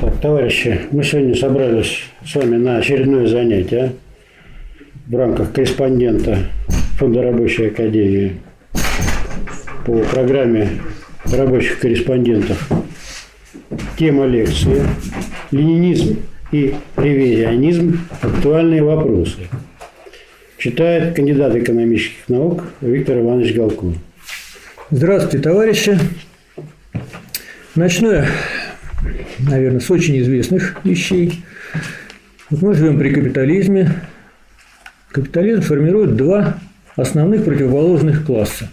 Так, товарищи, мы сегодня собрались с вами на очередное занятие в рамках корреспондента Фонда Рабочей Академии по программе рабочих корреспондентов. Тема лекции «Ленинизм и ревизионизм. Актуальные вопросы». Читает кандидат экономических наук Виктор Иванович Галко. Здравствуйте, товарищи. Начну я, наверное, с очень известных вещей. Вот мы живем при капитализме. Капитализм формирует два основных противоположных класса.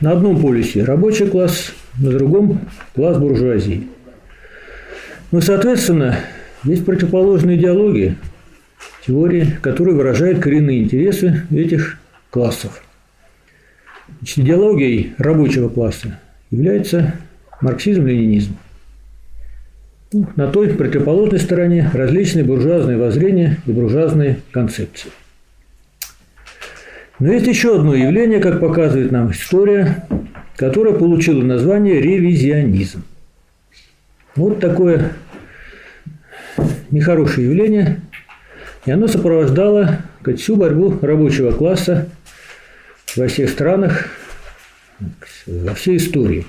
На одном полюсе рабочий класс, на другом класс буржуазии. Ну, соответственно, есть противоположные идеологии, теории, которые выражают коренные интересы этих классов. Значит, идеологией рабочего класса является марксизм-ленинизм. Ну, на той противоположной стороне различные буржуазные воззрения и буржуазные концепции. Но есть еще одно явление, как показывает нам история, которое получило название ревизионизм. Вот такое нехорошее явление, и оно сопровождало всю борьбу рабочего класса во всех странах, во всей истории.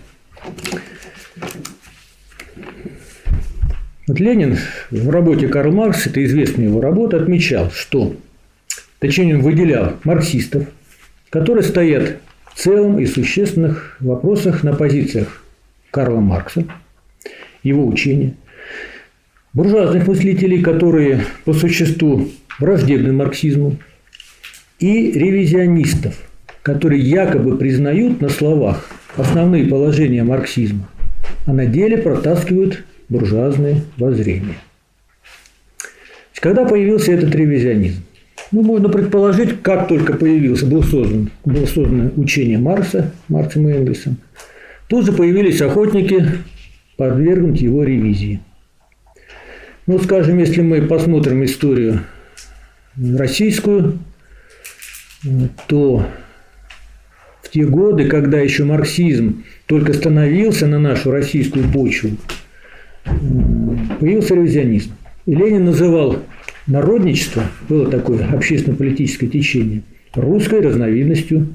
Вот Ленин в работе «Карл Маркс», это известная его работа, отмечал, что, точнее, он выделял марксистов, которые стоят в целом и существенных вопросах на позициях Карла Маркса, его учения, буржуазных мыслителей, которые по существу враждебны марксизму, и ревизионистов, которые якобы признают на словах основные положения марксизма, а на деле протаскивают буржуазные воззрения. Когда появился этот ревизионизм? Ну, можно предположить, как только появился, было создано учение Маркса, Марксом и Энгельсом, тут же появились охотники подвергнуть его ревизии. Ну, скажем, если мы посмотрим историю российскую, то в те годы, когда еще марксизм только становился на нашу российскую почву, появился ревизионизм. И Ленин называл народничество, было такое общественно-политическое течение, русской разновидностью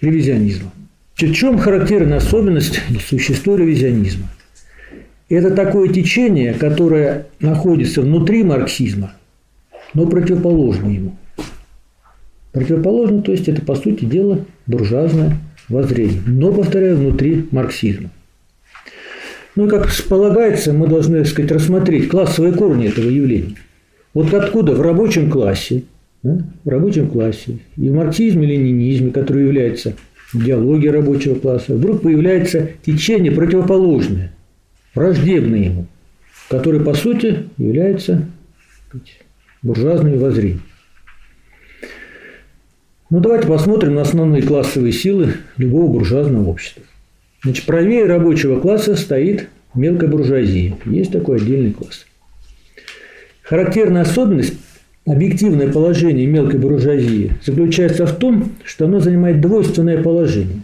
ревизионизма. В чем характерна особенность и существо ревизионизма? Это такое течение, которое находится внутри марксизма, но противоположно ему. Противоположно, то есть это, по сути дела, буржуазное воззрение, но, повторяю, внутри марксизма. Ну, как полагается, мы должны, так сказать, рассмотреть классовые корни этого явления. Вот откуда в рабочем классе, и в марксизме, и ленинизме, который является идеологией рабочего класса, вдруг появляется течение противоположное, враждебное ему, которое, по сути, является буржуазными воззрениями. Ну, давайте посмотрим на основные классовые силы любого буржуазного общества. Значит, правее рабочего класса стоит мелкая буржуазия. Есть такой отдельный класс. Характерная особенность, объективное положение мелкой буржуазии заключается в том, что оно занимает двойственное положение.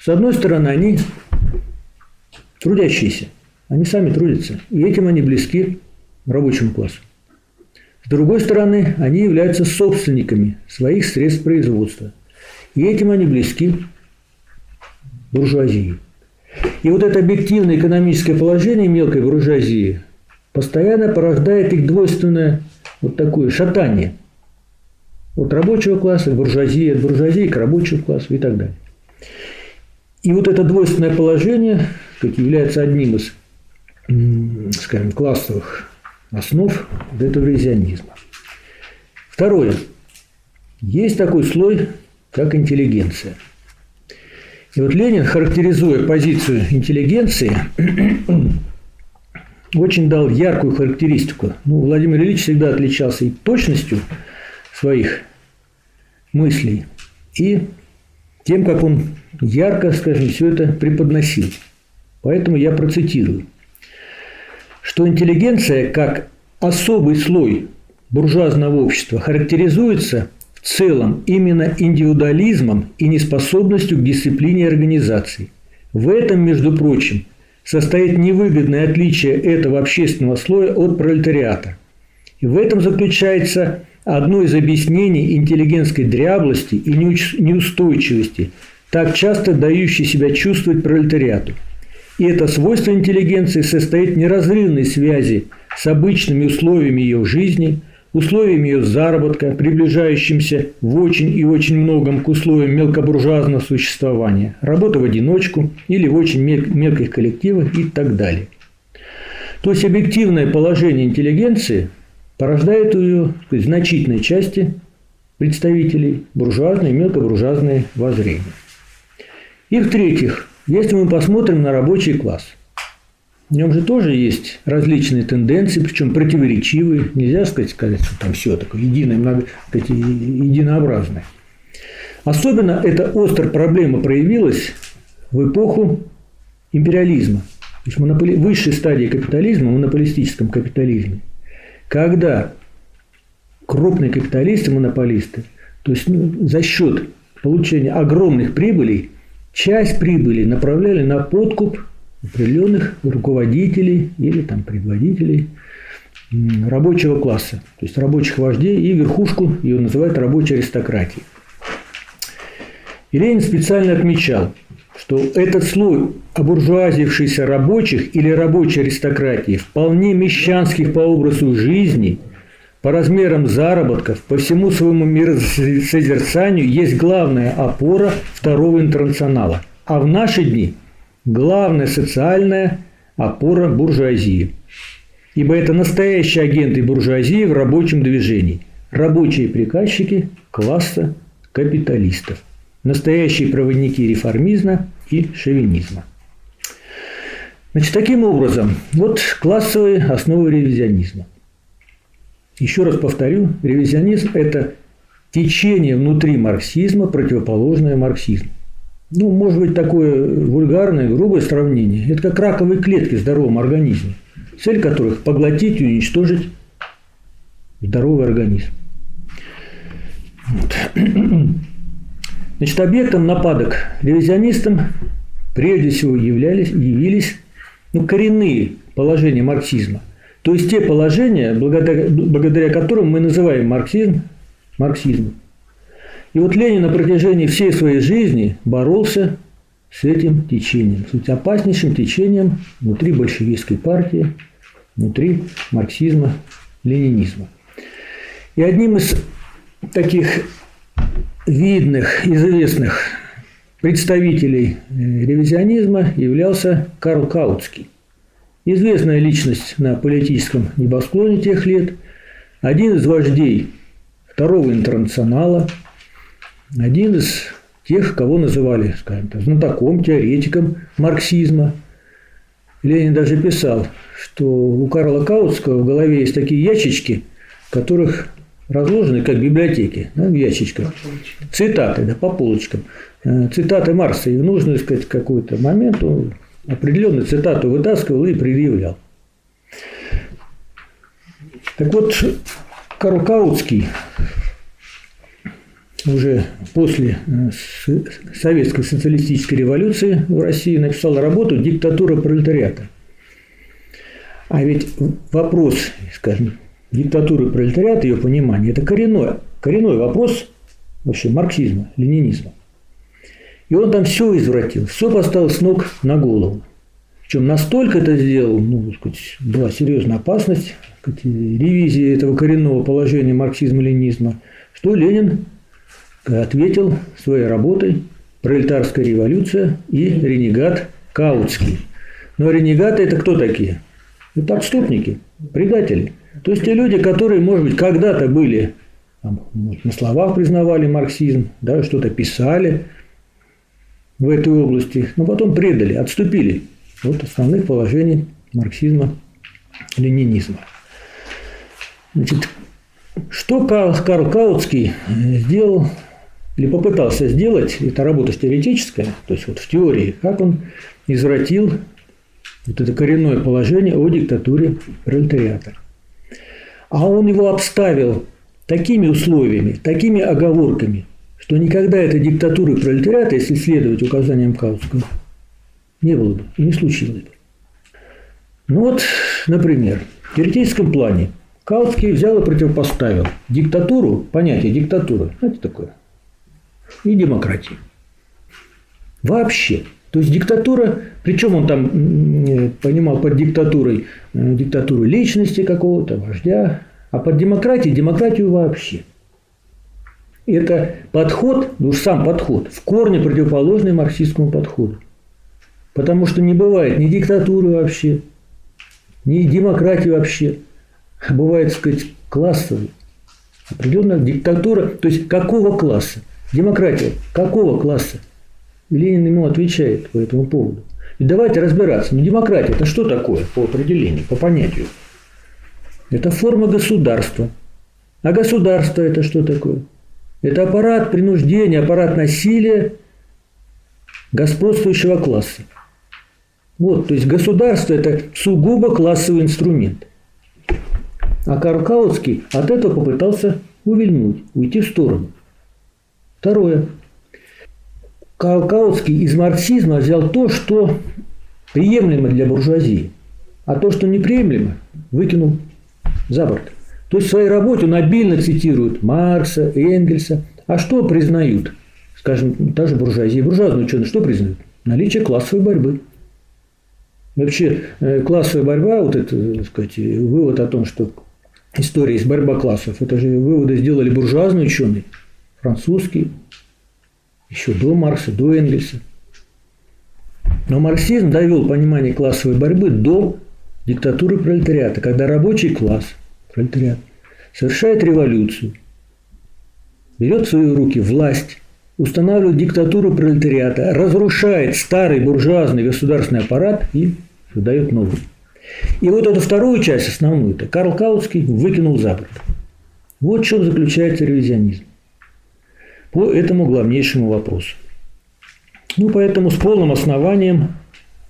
С одной стороны, они трудящиеся, они сами трудятся, и этим они близки рабочему классу. С другой стороны, они являются собственниками своих средств производства, и этим они близки буржуазии. И вот это объективное экономическое положение мелкой буржуазии постоянно порождает их двойственное вот такое шатание от рабочего класса к буржуазии, от буржуазии к рабочему классу и так далее. И вот это двойственное положение, как является одним из, скажем, классовых основ этого ревизионизма. Второе. Есть такой слой, как интеллигенция. И вот Ленин, характеризуя позицию интеллигенции, очень дал яркую характеристику. Ну, Владимир Ильич всегда отличался и точностью своих мыслей, и тем, как он ярко, скажем, все это преподносил. Поэтому я процитирую, что интеллигенция как особый слой буржуазного общества характеризуется в целом именно индивидуализмом и неспособностью к дисциплине организации. В этом, между прочим, состоит невыгодное отличие этого общественного слоя от пролетариата. И в этом заключается одно из объяснений интеллигентской дряблости и неустойчивости, так часто дающей себя чувствовать пролетариату. И это свойство интеллигенции состоит в неразрывной связи с обычными условиями ее жизни, условиями ее заработка, приближающимся в очень и очень многом к условиям мелкобуржуазного существования, работы в одиночку или в очень мелких коллективах и так далее. То есть объективное положение интеллигенции порождает у ее значительной части представителей буржуазные и мелкобуржуазные воззрения. И в-третьих, если мы посмотрим на рабочий класс, в нем же тоже есть различные тенденции, причем противоречивые. Нельзя сказать, что там все такое единое, единообразное. Особенно эта острая проблема проявилась в эпоху империализма, то есть высшей стадии капитализма, монополистическом капитализме, когда крупные капиталисты, монополисты, то есть за счет получения огромных прибылей, часть прибыли направляли на подкуп определенных руководителей или там предводителей рабочего класса, то есть рабочих вождей, и верхушку ее называют рабочей аристократией. И Ленин специально отмечал, что этот слой обуржуазившихся рабочих или рабочей аристократии, вполне мещанских по образу жизни, по размерам заработков, по всему своему миросозерцанию, есть главная опора Второго интернационала. А в наши дни главная социальная опора буржуазии. Ибо это настоящие агенты буржуазии в рабочем движении. Рабочие приказчики класса капиталистов. Настоящие проводники реформизма и шовинизма. Значит, таким образом, вот классовые основы ревизионизма. Еще раз повторю, ревизионизм – это течение внутри марксизма, противоположное марксизму. Ну, может быть, такое вульгарное, грубое сравнение. Это как раковые клетки в здоровом организме, цель которых – поглотить и уничтожить здоровый организм. Вот. Значит, объектом нападок ревизионистам прежде всего явились коренные положения марксизма. То есть те положения, благодаря которым мы называем марксизм марксизмом. И вот Ленин на протяжении всей своей жизни боролся с этим течением, с опаснейшим течением внутри большевистской партии, внутри марксизма, ленинизма. И одним из таких видных, известных представителей ревизионизма являлся Карл Каутский. Известная личность на политическом небосклоне тех лет, один из вождей Второго интернационала, один из тех, кого называли, скажем так, знатоком, теоретиком марксизма. Ленин даже писал, что у Карла Каутского в голове есть такие ящички, которых разложены как библиотеки, да, в ящичках. Цитаты, да, по полочкам. Цитаты Маркса. И в нужный, сказать, какой-то момент он определенную цитату вытаскивал и предъявлял. Так вот, Карл Каутский уже после Советской социалистической революции в России написал работу «Диктатура пролетариата». А ведь вопрос, скажем, диктатуры пролетариата, ее понимание, это коренной вопрос вообще марксизма, ленинизма. И он там все извратил, все поставил с ног на голову. Причем настолько это сделал, была серьезная опасность ревизии этого коренного положения марксизма и ленинизма, что Ленин ответил своей работой «Пролетарская революция» и «Ренегат Каутский». Но ренегаты – это кто такие? Это отступники, предатели. То есть те люди, которые, может быть, когда-то были, на словах признавали марксизм, да, что-то писали в этой области, но потом предали, отступили от основных положений марксизма, ленинизма. Значит, что Карл Каутский сделал или попытался сделать, это работа теоретическая, то есть вот в теории, как он извратил вот это коренное положение о диктатуре пролетариата. А он его обставил такими условиями, такими оговорками, что никогда этой диктатуры пролетариата, если следовать указаниям Каутского, не было бы и не случилось бы. Ну вот, например, в теоретическом плане Каутский взял и противопоставил диктатуру, понятие диктатуры, знаете такое, и демократию. Вообще. То есть диктатура, причем он там понимал под диктатурой диктатуру личности какого-то, вождя, а под демократией демократию вообще. Это подход, ну уж сам подход, в корне противоположный марксистскому подходу. Потому что не бывает ни диктатуры вообще, ни демократии вообще. Бывает, так сказать, классовая. Определенная диктатура, то есть какого класса? Демократия какого класса? Ленин ему отвечает по этому поводу. И давайте разбираться. Ну, демократия – это что такое по определению, по понятию? Это форма государства. А государство – это что такое? Это аппарат принуждения, аппарат насилия господствующего класса. Вот, то есть государство – это сугубо классовый инструмент. А Карл Каутский от этого попытался увильнуть, уйти в сторону. Второе. Карл Каутский из марксизма взял то, что приемлемо для буржуазии, а то, что неприемлемо, выкинул за борт. То есть в своей работе он обильно цитирует Маркса, Энгельса. А что признают, скажем, та же буржуазия, буржуазные ученые, что признают? Наличие классовой борьбы. Вообще классовая борьба, вот это, так сказать, вывод о том, что история есть борьба классов, это же выводы сделали буржуазные ученые, французские, еще до Маркса, до Энгельса. Но марксизм довел понимание классовой борьбы до диктатуры пролетариата, когда рабочий класс, пролетариат, совершает революцию, берет в свои руки власть, устанавливает диктатуру пролетариата, разрушает старый буржуазный государственный аппарат и создает новый. И вот эту вторую часть, основную-то, Карл Каутский выкинул за борт. Вот в чем заключается ревизионизм. По этому главнейшему вопросу. Ну, поэтому с полным основанием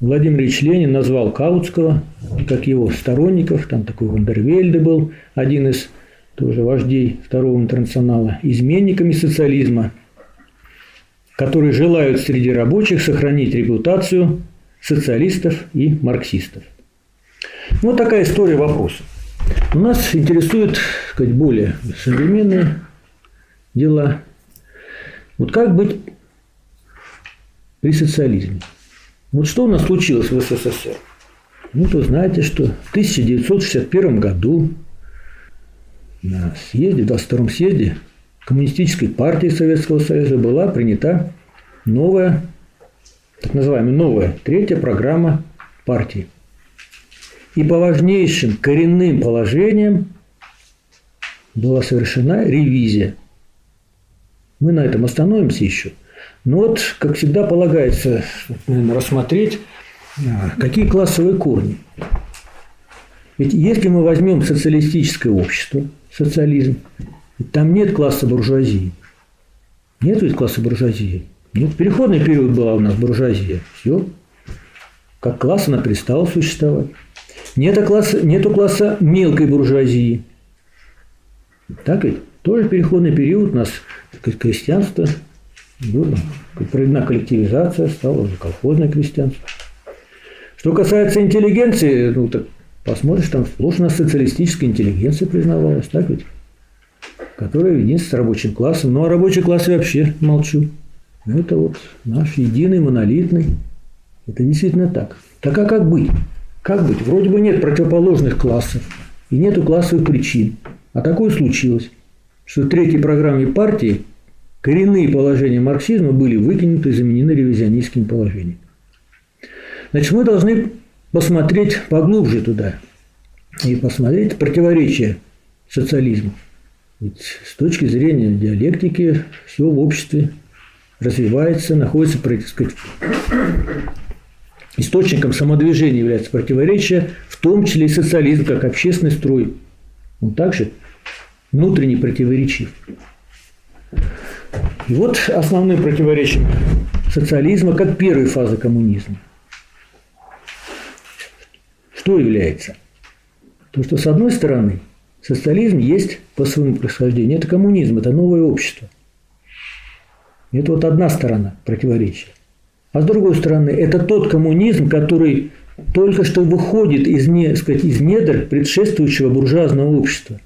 Владимир Ильич Ленин назвал Каутского, как его сторонников, там такой Вандервельде был, один из тоже вождей Второго интернационала, изменниками социализма, которые желают среди рабочих сохранить репутацию социалистов и марксистов. Вот такая история вопроса. Нас интересуют, так сказать, более современные дела. Вот как быть при социализме? Вот что у нас случилось в СССР? Ну, вы знаете, что в 1961 году на съезде, 22-м съезде Коммунистической партии Советского Союза была принята новая, так называемая новая, третья программа партии. И по важнейшим коренным положениям была совершена ревизия. Мы на этом остановимся еще. Но вот, как всегда, полагается, наверное, рассмотреть, какие классовые корни. Ведь если мы возьмем социалистическое общество, социализм, там нет класса буржуазии. Нет ведь класса буржуазии. Ну, в переходный период была у нас буржуазия. Все. Как класс она перестала существовать. Нету класса мелкой буржуазии. Так ведь? Тоже переходный период у нас, крестьянство было, проведена коллективизация, стало уже колхозное крестьянство. Что касается интеллигенции, ну так посмотришь, там сплошь у нас социалистическая интеллигенция признавалась, так ведь? Которая единственная с рабочим классом. Ну, о рабочем классе вообще молчу. Это вот наш единый, монолитный. Это действительно так. Так а как быть? Как быть? Вроде бы нет противоположных классов и нету классовых причин. А такое случилось, что в третьей программе партии коренные положения марксизма были выкинуты и заменены ревизионистскими положениями. Значит, мы должны посмотреть поглубже туда и посмотреть противоречия социализма. Ведь с точки зрения диалектики все в обществе развивается, находится, так сказать, источником самодвижения является противоречие, в том числе и социализм как общественный строй. Он также внутренне противоречив. И вот основным противоречием социализма как первой фазы коммунизма. Что является? То, что с одной стороны социализм есть по своему происхождению. Это коммунизм, это новое общество. Это вот одна сторона противоречия. А с другой стороны, это тот коммунизм, который только что выходит из недр предшествующего буржуазного общества.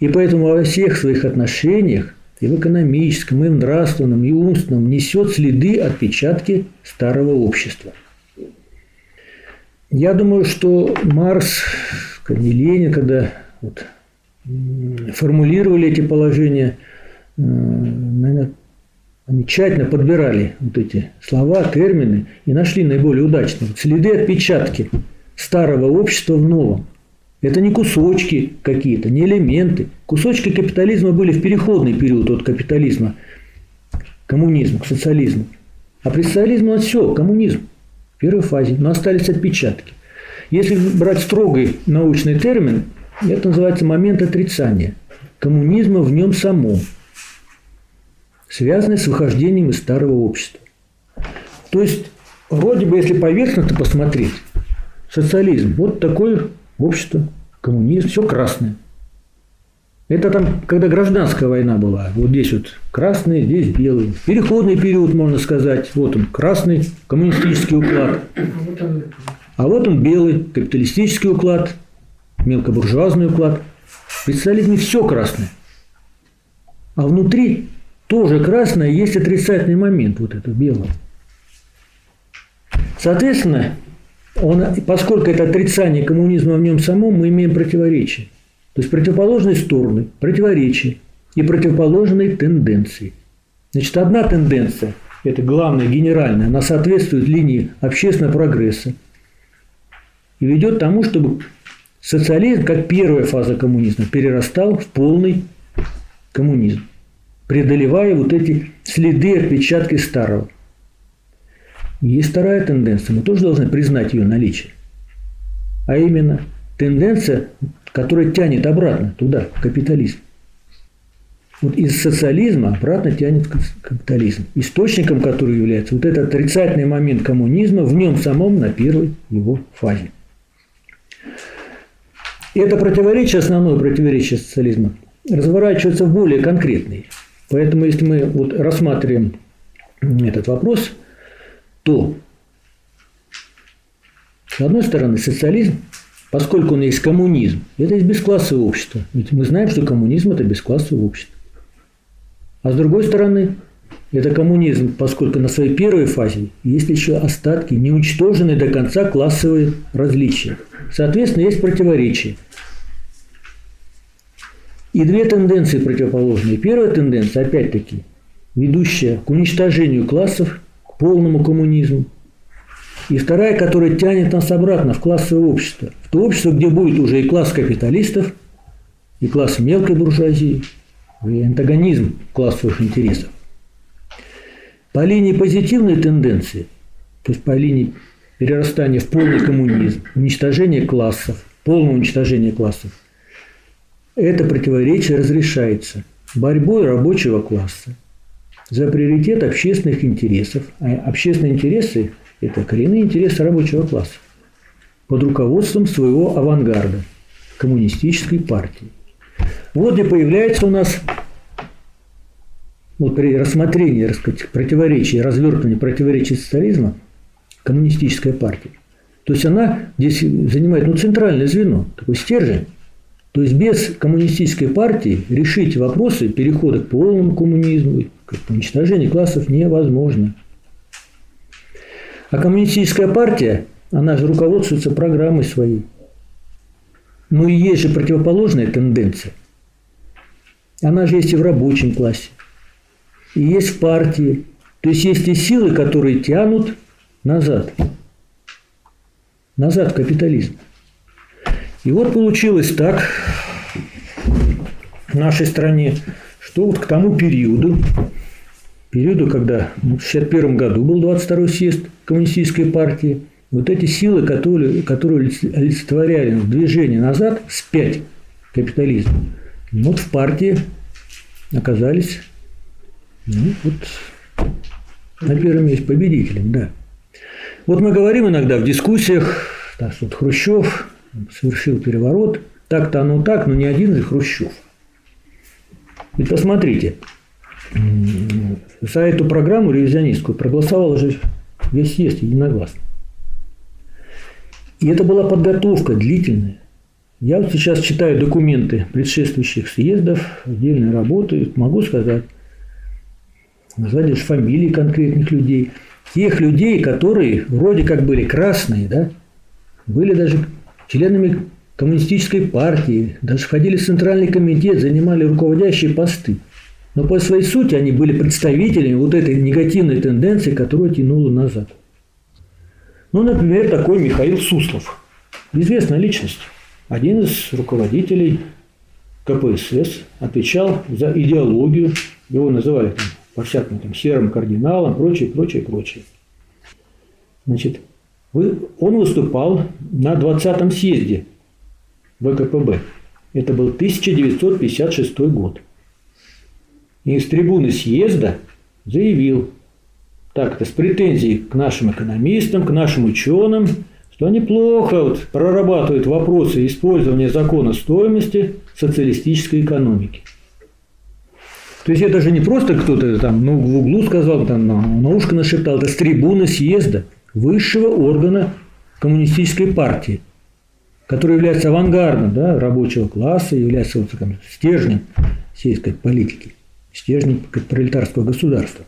И поэтому во всех своих отношениях, и в экономическом, и в нравственном, и умственном, несет следы отпечатки старого общества. Я думаю, что Маркс и Ленин, когда формулировали эти положения, наверное, они тщательно подбирали эти слова, термины и нашли наиболее удачные. Следы отпечатки старого общества в новом. Это не кусочки какие-то, не элементы. Кусочки капитализма были в переходный период от капитализма к коммунизму, к социализму. А при социализме он все, коммунизм в первой фазе. Но остались отпечатки. Если брать строгий научный термин, это называется момент отрицания коммунизма в нем самом, связанный с выхождением из старого общества. То есть, вроде бы, если поверхностно посмотреть, социализм, вот такое общество, коммунизм, все красное. Это там, когда гражданская война была, вот здесь вот красные, здесь белые. Переходный период, можно сказать, вот он красный, коммунистический уклад, а вот он белый, капиталистический уклад, мелкобуржуазный уклад. В социализме все красное, а внутри тоже красное, есть отрицательный момент вот этого белого. Соответственно, поскольку это отрицание коммунизма в нем самом, мы имеем противоречие. То есть противоположные стороны, противоречия и противоположные тенденции. Значит, одна тенденция, это главная, генеральная, она соответствует линии общественного прогресса и ведет к тому, чтобы социализм, как первая фаза коммунизма, перерастал в полный коммунизм, преодолевая вот эти следы, отпечатки старого. Есть вторая тенденция, мы тоже должны признать ее наличие, а именно тенденция, которая тянет обратно туда, в капитализм. Вот из социализма обратно тянет в капитализм, источником которого является вот этот отрицательный момент коммунизма в нем самом на первой его фазе. И это противоречие, основное противоречие социализма, разворачивается в более конкретные. Поэтому, если мы рассматриваем этот вопрос, то, с одной стороны, социализм, поскольку он есть коммунизм, это есть бесклассовое общество. Ведь мы знаем, что коммунизм – это бесклассовое общество. А с другой стороны, это коммунизм, поскольку на своей первой фазе есть еще остатки, не уничтоженные до конца классовые различия. Соответственно, есть противоречия. И две тенденции противоположные. Первая тенденция, опять-таки, ведущая к уничтожению классов, к полному коммунизму. И вторая, которая тянет нас обратно в классовое общество. В то общество, где будет уже и класс капиталистов, и класс мелкой буржуазии, и антагонизм классовых интересов. По линии позитивной тенденции, то есть по линии перерастания в полный коммунизм, уничтожение классов, полное уничтожение классов, это противоречие разрешается борьбой рабочего класса за приоритет общественных интересов. А общественные интересы – это коренные интересы рабочего класса под руководством своего авангарда – коммунистической партии. Вот где появляется у нас при рассмотрении, противоречий, развертывании противоречий социализма коммунистическая партия. То есть она здесь занимает центральное звено, такой стержень. То есть без коммунистической партии решить вопросы перехода к полному коммунизму, к уничтожению классов невозможно. А коммунистическая партия, она же руководствуется программой своей. Но и есть же противоположная тенденция. Она же есть и в рабочем классе, и есть в партии. То есть есть и силы, которые тянут назад в капитализм. И получилось так в нашей стране, что к тому периоду, когда в 1961 году был 22-й съезд коммунистической партии, эти силы, которые олицетворяли движение назад, вспять капитализм, в партии оказались на первом месте победителем. Да. Мы говорим иногда в дискуссиях, Хрущев совершил переворот, так-то оно так, но не один же Хрущев. Ведь посмотрите, за эту программу ревизионистскую проголосовал уже весь съезд единогласно. И это была подготовка длительная. Я вот сейчас читаю документы предшествующих съездов, отдельные работы, могу сказать, назвать даже фамилии конкретных людей, тех людей, которые вроде как были красные, да, были даже членами коммунистической партии, даже входили в Центральный комитет, занимали руководящие посты. Но по своей сути они были представителями вот этой негативной тенденции, которая тянула назад. Ну, например, такой Михаил Суслов, известная личность. Один из руководителей КПСС, отвечал за идеологию, его называли там, по-всякому там, серым кардиналом, прочее. Значит, он выступал на 20-м съезде ВКПБ. Это был 1956 год. И с трибуны съезда заявил, так это с претензией к нашим экономистам, к нашим ученым, что они плохо прорабатывают вопросы использования закона стоимости социалистической экономики. То есть это же не просто кто-то там в углу сказал, там, на ушко нашептал, это с трибуны съезда высшего органа коммунистической партии, который является авангардом, да, рабочего класса, является стержнем сельской политики, стержнем пролетарского государства.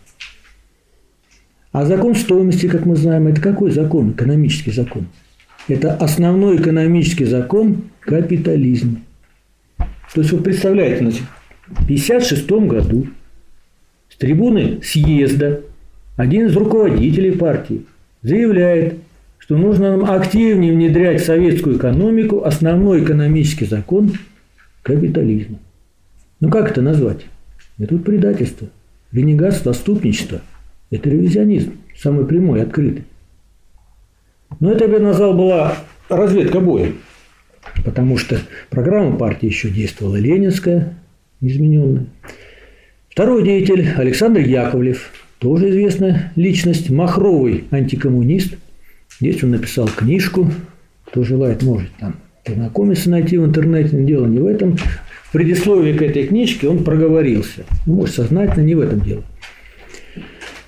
А закон стоимости, как мы знаем, это какой закон? Экономический закон. Это основной экономический закон капитализма. То есть, вы представляете, в 1956 году с трибуны съезда один из руководителей партии заявляет, что нужно нам активнее внедрять в советскую экономику основной экономический закон капитализма. Ну, как это назвать? Это предательство, ренегатство, отступничество. Это ревизионизм, самый прямой, открытый. Но это, я бы назвал, была разведка боя. Потому что программа партии еще действовала ленинская, неизмененная. Второй деятель Александр Яковлев, тоже известная личность, махровый антикоммунист. Здесь он написал книжку, кто желает, может там познакомиться, найти в интернете, дело не в этом. В предисловии к этой книжке он проговорился. Может, сознательно, не в этом дело.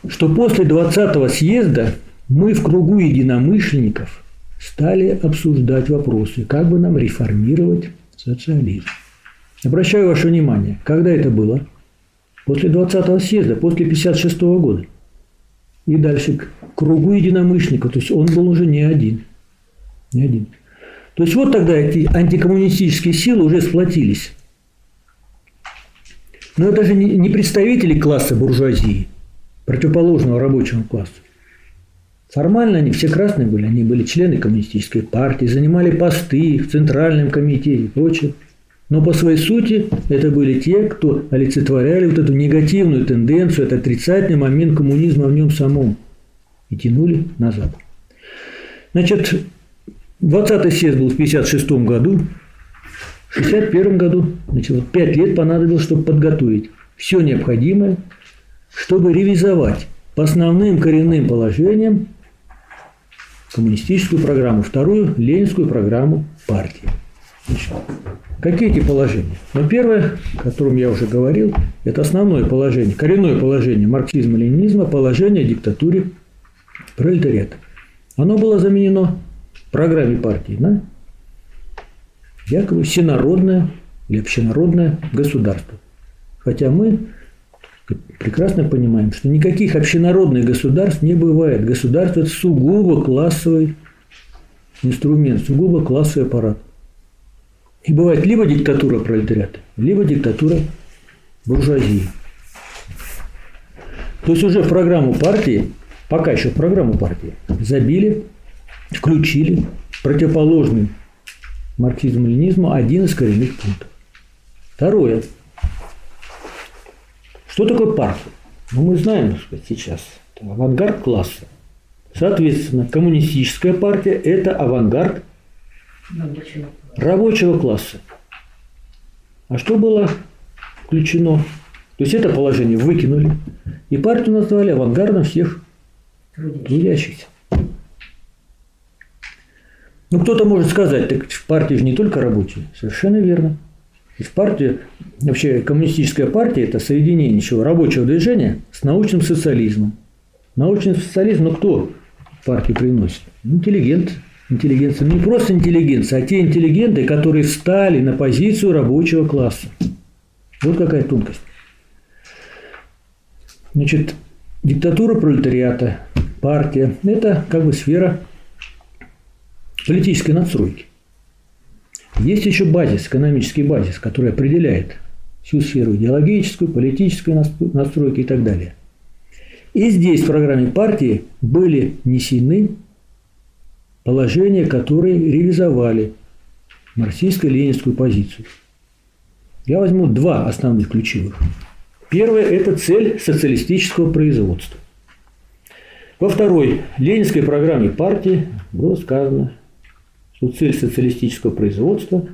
Что после 20-го съезда мы в кругу единомышленников стали обсуждать вопросы, как бы нам реформировать социализм. Обращаю ваше внимание, когда это было? После 20-го съезда, после 1956-го года. И дальше к кругу единомышленников, то есть он был уже не один. То есть вот тогда эти антикоммунистические силы уже сплотились. Но это же не представители класса буржуазии, противоположного рабочему классу. Формально они все красные были, они были члены коммунистической партии, занимали посты в Центральном комитете и прочее. Но по своей сути это были те, кто олицетворяли вот эту негативную тенденцию, этот отрицательный момент коммунизма в нем самом. И тянули назад. Значит, 20-й съезд был в 1956 году, в 1961 году, значит, 5 лет понадобилось, чтобы подготовить все необходимое, чтобы ревизовать по основным коренным положениям коммунистическую программу, вторую ленинскую программу партии. Значит, какие эти положения? Ну, первое, о котором я уже говорил, это основное положение, коренное положение марксизма-ленинизма, положение о диктатуре пролетариата. Оно было заменено в программе партии на якобы всенародное или общенародное государство. Хотя мы прекрасно понимаем, что никаких общенародных государств не бывает. Государство – это сугубо классовый инструмент, сугубо классовый аппарат. И бывает либо диктатура пролетариата, либо диктатура буржуазии. То есть уже в программу партии, пока еще в программу партии, забили, включили противоположный марксизму-ленинизму один из коренных пунктов. Второе. Что такое партия? Ну, мы знаем, так сказать, сейчас. Это авангард класса. Соответственно, коммунистическая партия – это авангард рабочего класса. А что было включено? То есть это положение выкинули. И партию назвали авангардом всех трудящихся. Ну, кто-то может сказать, так в партии же не только рабочие. Совершенно верно. И в партии, вообще коммунистическая партия – это соединение чего? Рабочего движения с научным социализмом. Научный социализм, ну кто партию приносит? Интеллигент, интеллигенцию, не просто интеллигенцию, а те интеллигенты, которые встали на позицию рабочего класса. Вот какая тонкость. Значит, диктатура пролетариата, партия – это как бы сфера политической надстройки. Есть еще базис, экономический базис, который определяет всю сферу идеологическую, политическую настройки и так далее. И здесь в программе партии были внесены положения, которые ревизовали марксистско-ленинскую позицию. Я возьму два основных ключевых. Первое – это цель социалистического производства. Во второй ленинской программе партии было сказано, что цель социалистического производства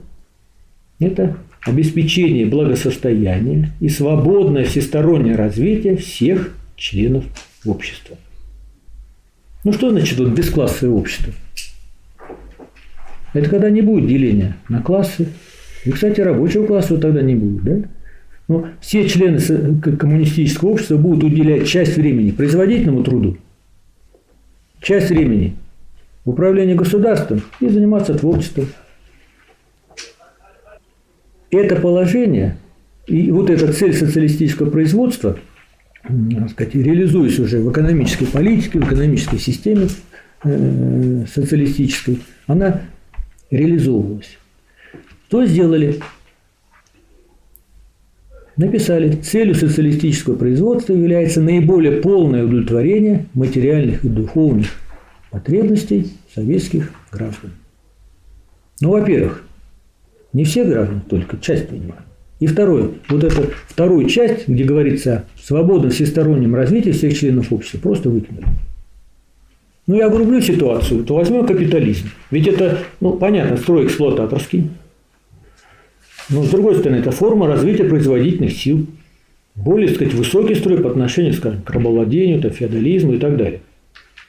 – это обеспечение благосостояния и свободное всестороннее развитие всех членов общества. Ну что значит вот бесклассовое общество? Это когда не будет деления на классы. И, кстати, рабочего класса тогда не будет, да? Но все члены коммунистического общества будут уделять часть времени производительному труду, часть времени управлению государством и заниматься творчеством. Это положение и вот эта цель социалистического производства, так сказать, реализуясь уже в экономической политике, в экономической системе социалистической, она реализовывалась. Что сделали? Написали, целью социалистического производства является наиболее полное удовлетворение материальных и духовных потребностей советских граждан. Ну, во-первых, не все граждане, только часть понимают. И второе, вот эту вторую часть, где говорится о свободном всестороннем развитии всех членов общества, просто выкинули. Ну, я грублю ситуацию, то возьмем капитализм. Ведь это, ну, понятно, строй эксплуататорский. Но, с другой стороны, это форма развития производительных сил. Более, так сказать, высокий строй по отношению, скажем, к рабовладению, там, феодализму и так далее.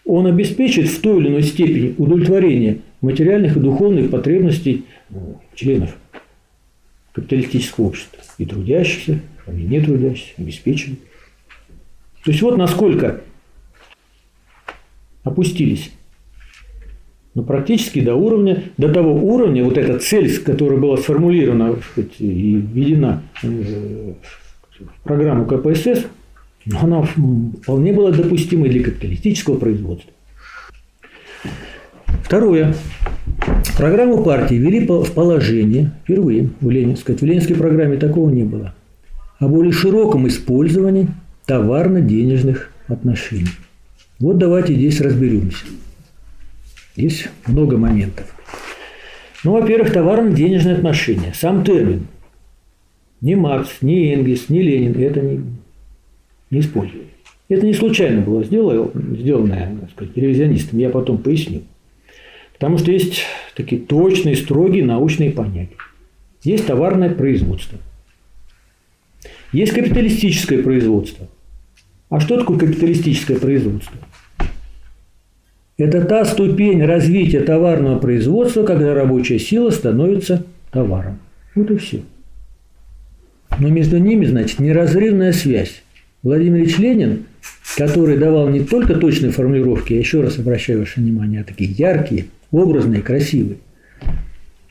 Он обеспечит в той или иной степени удовлетворение материальных и духовных потребностей членов капиталистического общества. И трудящихся, и не трудящихся, обеспеченных. То есть, вот насколько опустились. Но практически до уровня, до того уровня, вот эта цель, которая была сформулирована и введена в программу КПСС, она вполне была допустимой для капиталистического производства. Второе. Программу партии ввели в положение, впервые в ленинской, программе такого не было, о более широком использовании товарно-денежных отношений. Вот давайте здесь разберемся. Здесь много моментов. Ну, во-первых, товарно-денежные отношения. Сам термин. Ни Маркс, ни Энгельс, ни Ленин это не использовали. Это не случайно было сделано, так сказать, ревизионистом. Я потом поясню. Потому что есть такие точные, строгие научные понятия. Есть товарное производство. Есть капиталистическое производство. А что такое капиталистическое производство? Это та ступень развития товарного производства, когда рабочая сила становится товаром. Вот и все. Но между ними, значит, неразрывная связь. Владимир Ильич Ленин, который давал не только точные формулировки, я еще раз обращаю ваше внимание, а такие яркие, образные, красивые,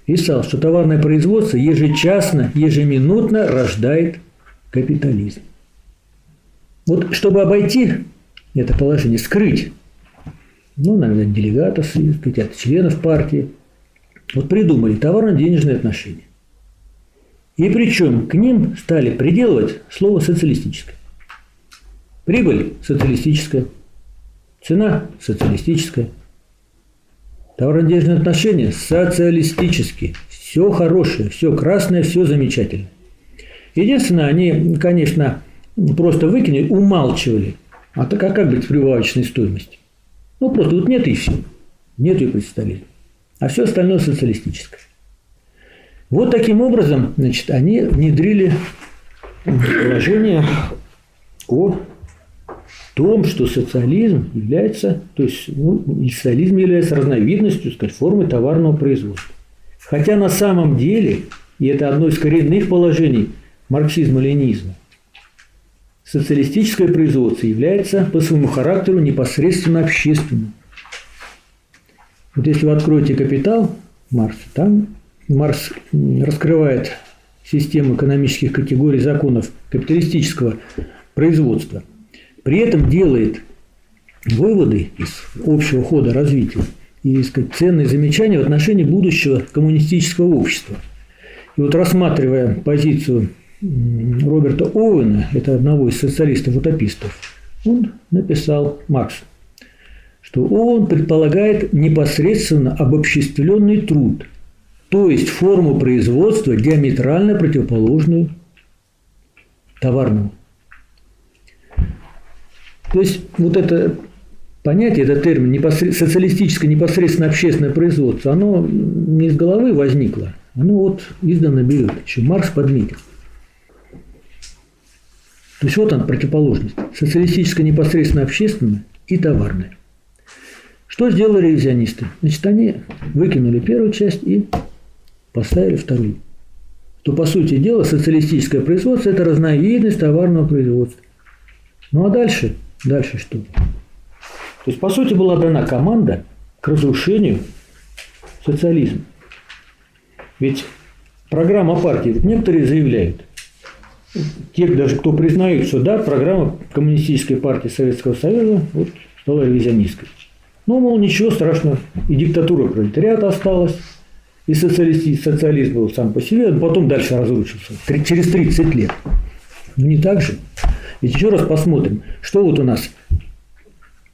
писал, что товарное производство ежечасно, ежеминутно рождает капитализм. Вот чтобы обойти это положение, скрыть, ну, наверное, делегатов, от членов партии. Вот придумали товарно-денежные отношения. И причем к ним стали приделывать слово «социалистическое». Прибыль – социалистическая, цена – социалистическая. Товарно-денежные отношения – социалистические. Все хорошее, все красное, все замечательное. Единственное, они, конечно, просто выкинули, умалчивали. А так, а как быть в прибавочной стоимости? Ну, просто вот нет и все. Нет и представителей. А все остальное социалистическое. Вот таким образом, значит, они внедрили положение о том, что социализм является, то есть, ну, социализм является разновидностью, так сказать, формы товарного производства. Хотя на самом деле, и это одно из коренных положений марксизма-ленинизма, социалистическое производство является по своему характеру непосредственно общественным. Вот если вы откроете «Капитал» Маркса, там Маркс раскрывает систему экономических категорий законов капиталистического производства. При этом делает выводы из общего хода развития и, так сказать, ценные замечания в отношении будущего коммунистического общества. И вот, рассматривая позицию Роберта Оуэна, это одного из социалистов-утопистов, он написал Марксу, что он предполагает непосредственно обобществленный труд, то есть форму производства, диаметрально противоположную товарному. То есть вот это понятие, этот термин социалистическое непосредственно общественное производство, оно не из головы возникло, оно вот издавна берет, еще Маркс подметил. То есть вот она противоположность – социалистическое непосредственно общественное и товарное. Что сделали ревизионисты? Значит, они выкинули первую часть и поставили вторую. То, по сути дела, социалистическое производство – это разновидность товарного производства. Ну а дальше? Дальше что? То есть, по сути, была дана команда к разрушению социализма. Ведь программа партии, вот некоторые заявляют, те даже, кто признают, что да, программа Коммунистической партии Советского Союза вот, стала ревизионистской. Ну, мол, ничего страшного, и диктатура пролетариата осталась, и социализм был сам по себе, а потом дальше разрушился, через 30 лет. Ну, не так же. Ведь еще раз посмотрим, что вот у нас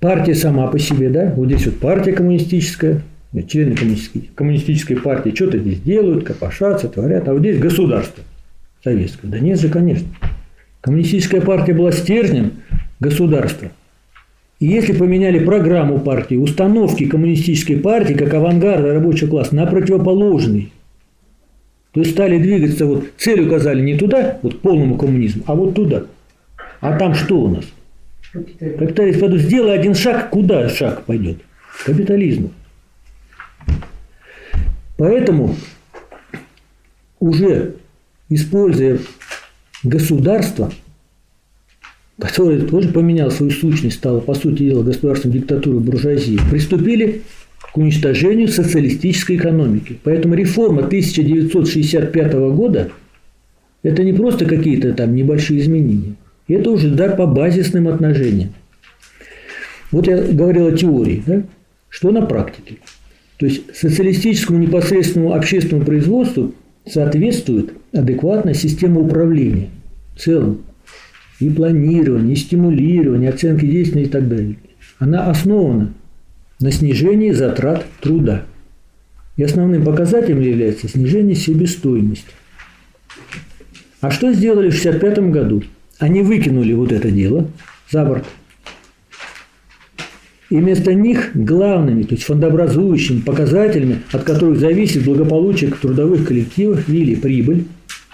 партия сама по себе, да, вот здесь вот партия коммунистическая, члены коммунистической партии что-то здесь делают, копошатся, творят, а вот здесь государство советское. Да нет же, конечно. Коммунистическая партия была стержнем государства. И если поменяли программу партии, установки коммунистической партии, как авангарда рабочего класса, на противоположный, то есть стали двигаться, вот цель указали не туда, вот к полному коммунизму, а вот туда. А там что у нас? Капитализм. Капитализм. Сделай один шаг, куда шаг пойдет? К капитализму. Поэтому, уже используя государство, которое тоже поменяло свою сущность, стало, по сути дела, государственной диктатурой буржуазии, приступили к уничтожению социалистической экономики. Поэтому реформа 1965 года – это не просто какие-то там небольшие изменения. Это уже удар по базисным отношениям. Вот я говорил о теории, да? Что на практике. То есть социалистическому непосредственному общественному производству соответствует адекватная система управления в целом. И планирование, и стимулирование, оценки действий и так далее. Она основана на снижении затрат труда. И основным показателем является снижение себестоимости. А что сделали в 1965 году? Они выкинули вот это дело за борт. И вместо них главными, то есть фондообразующими показателями, от которых зависит благополучие трудовых коллективов, вели прибыль,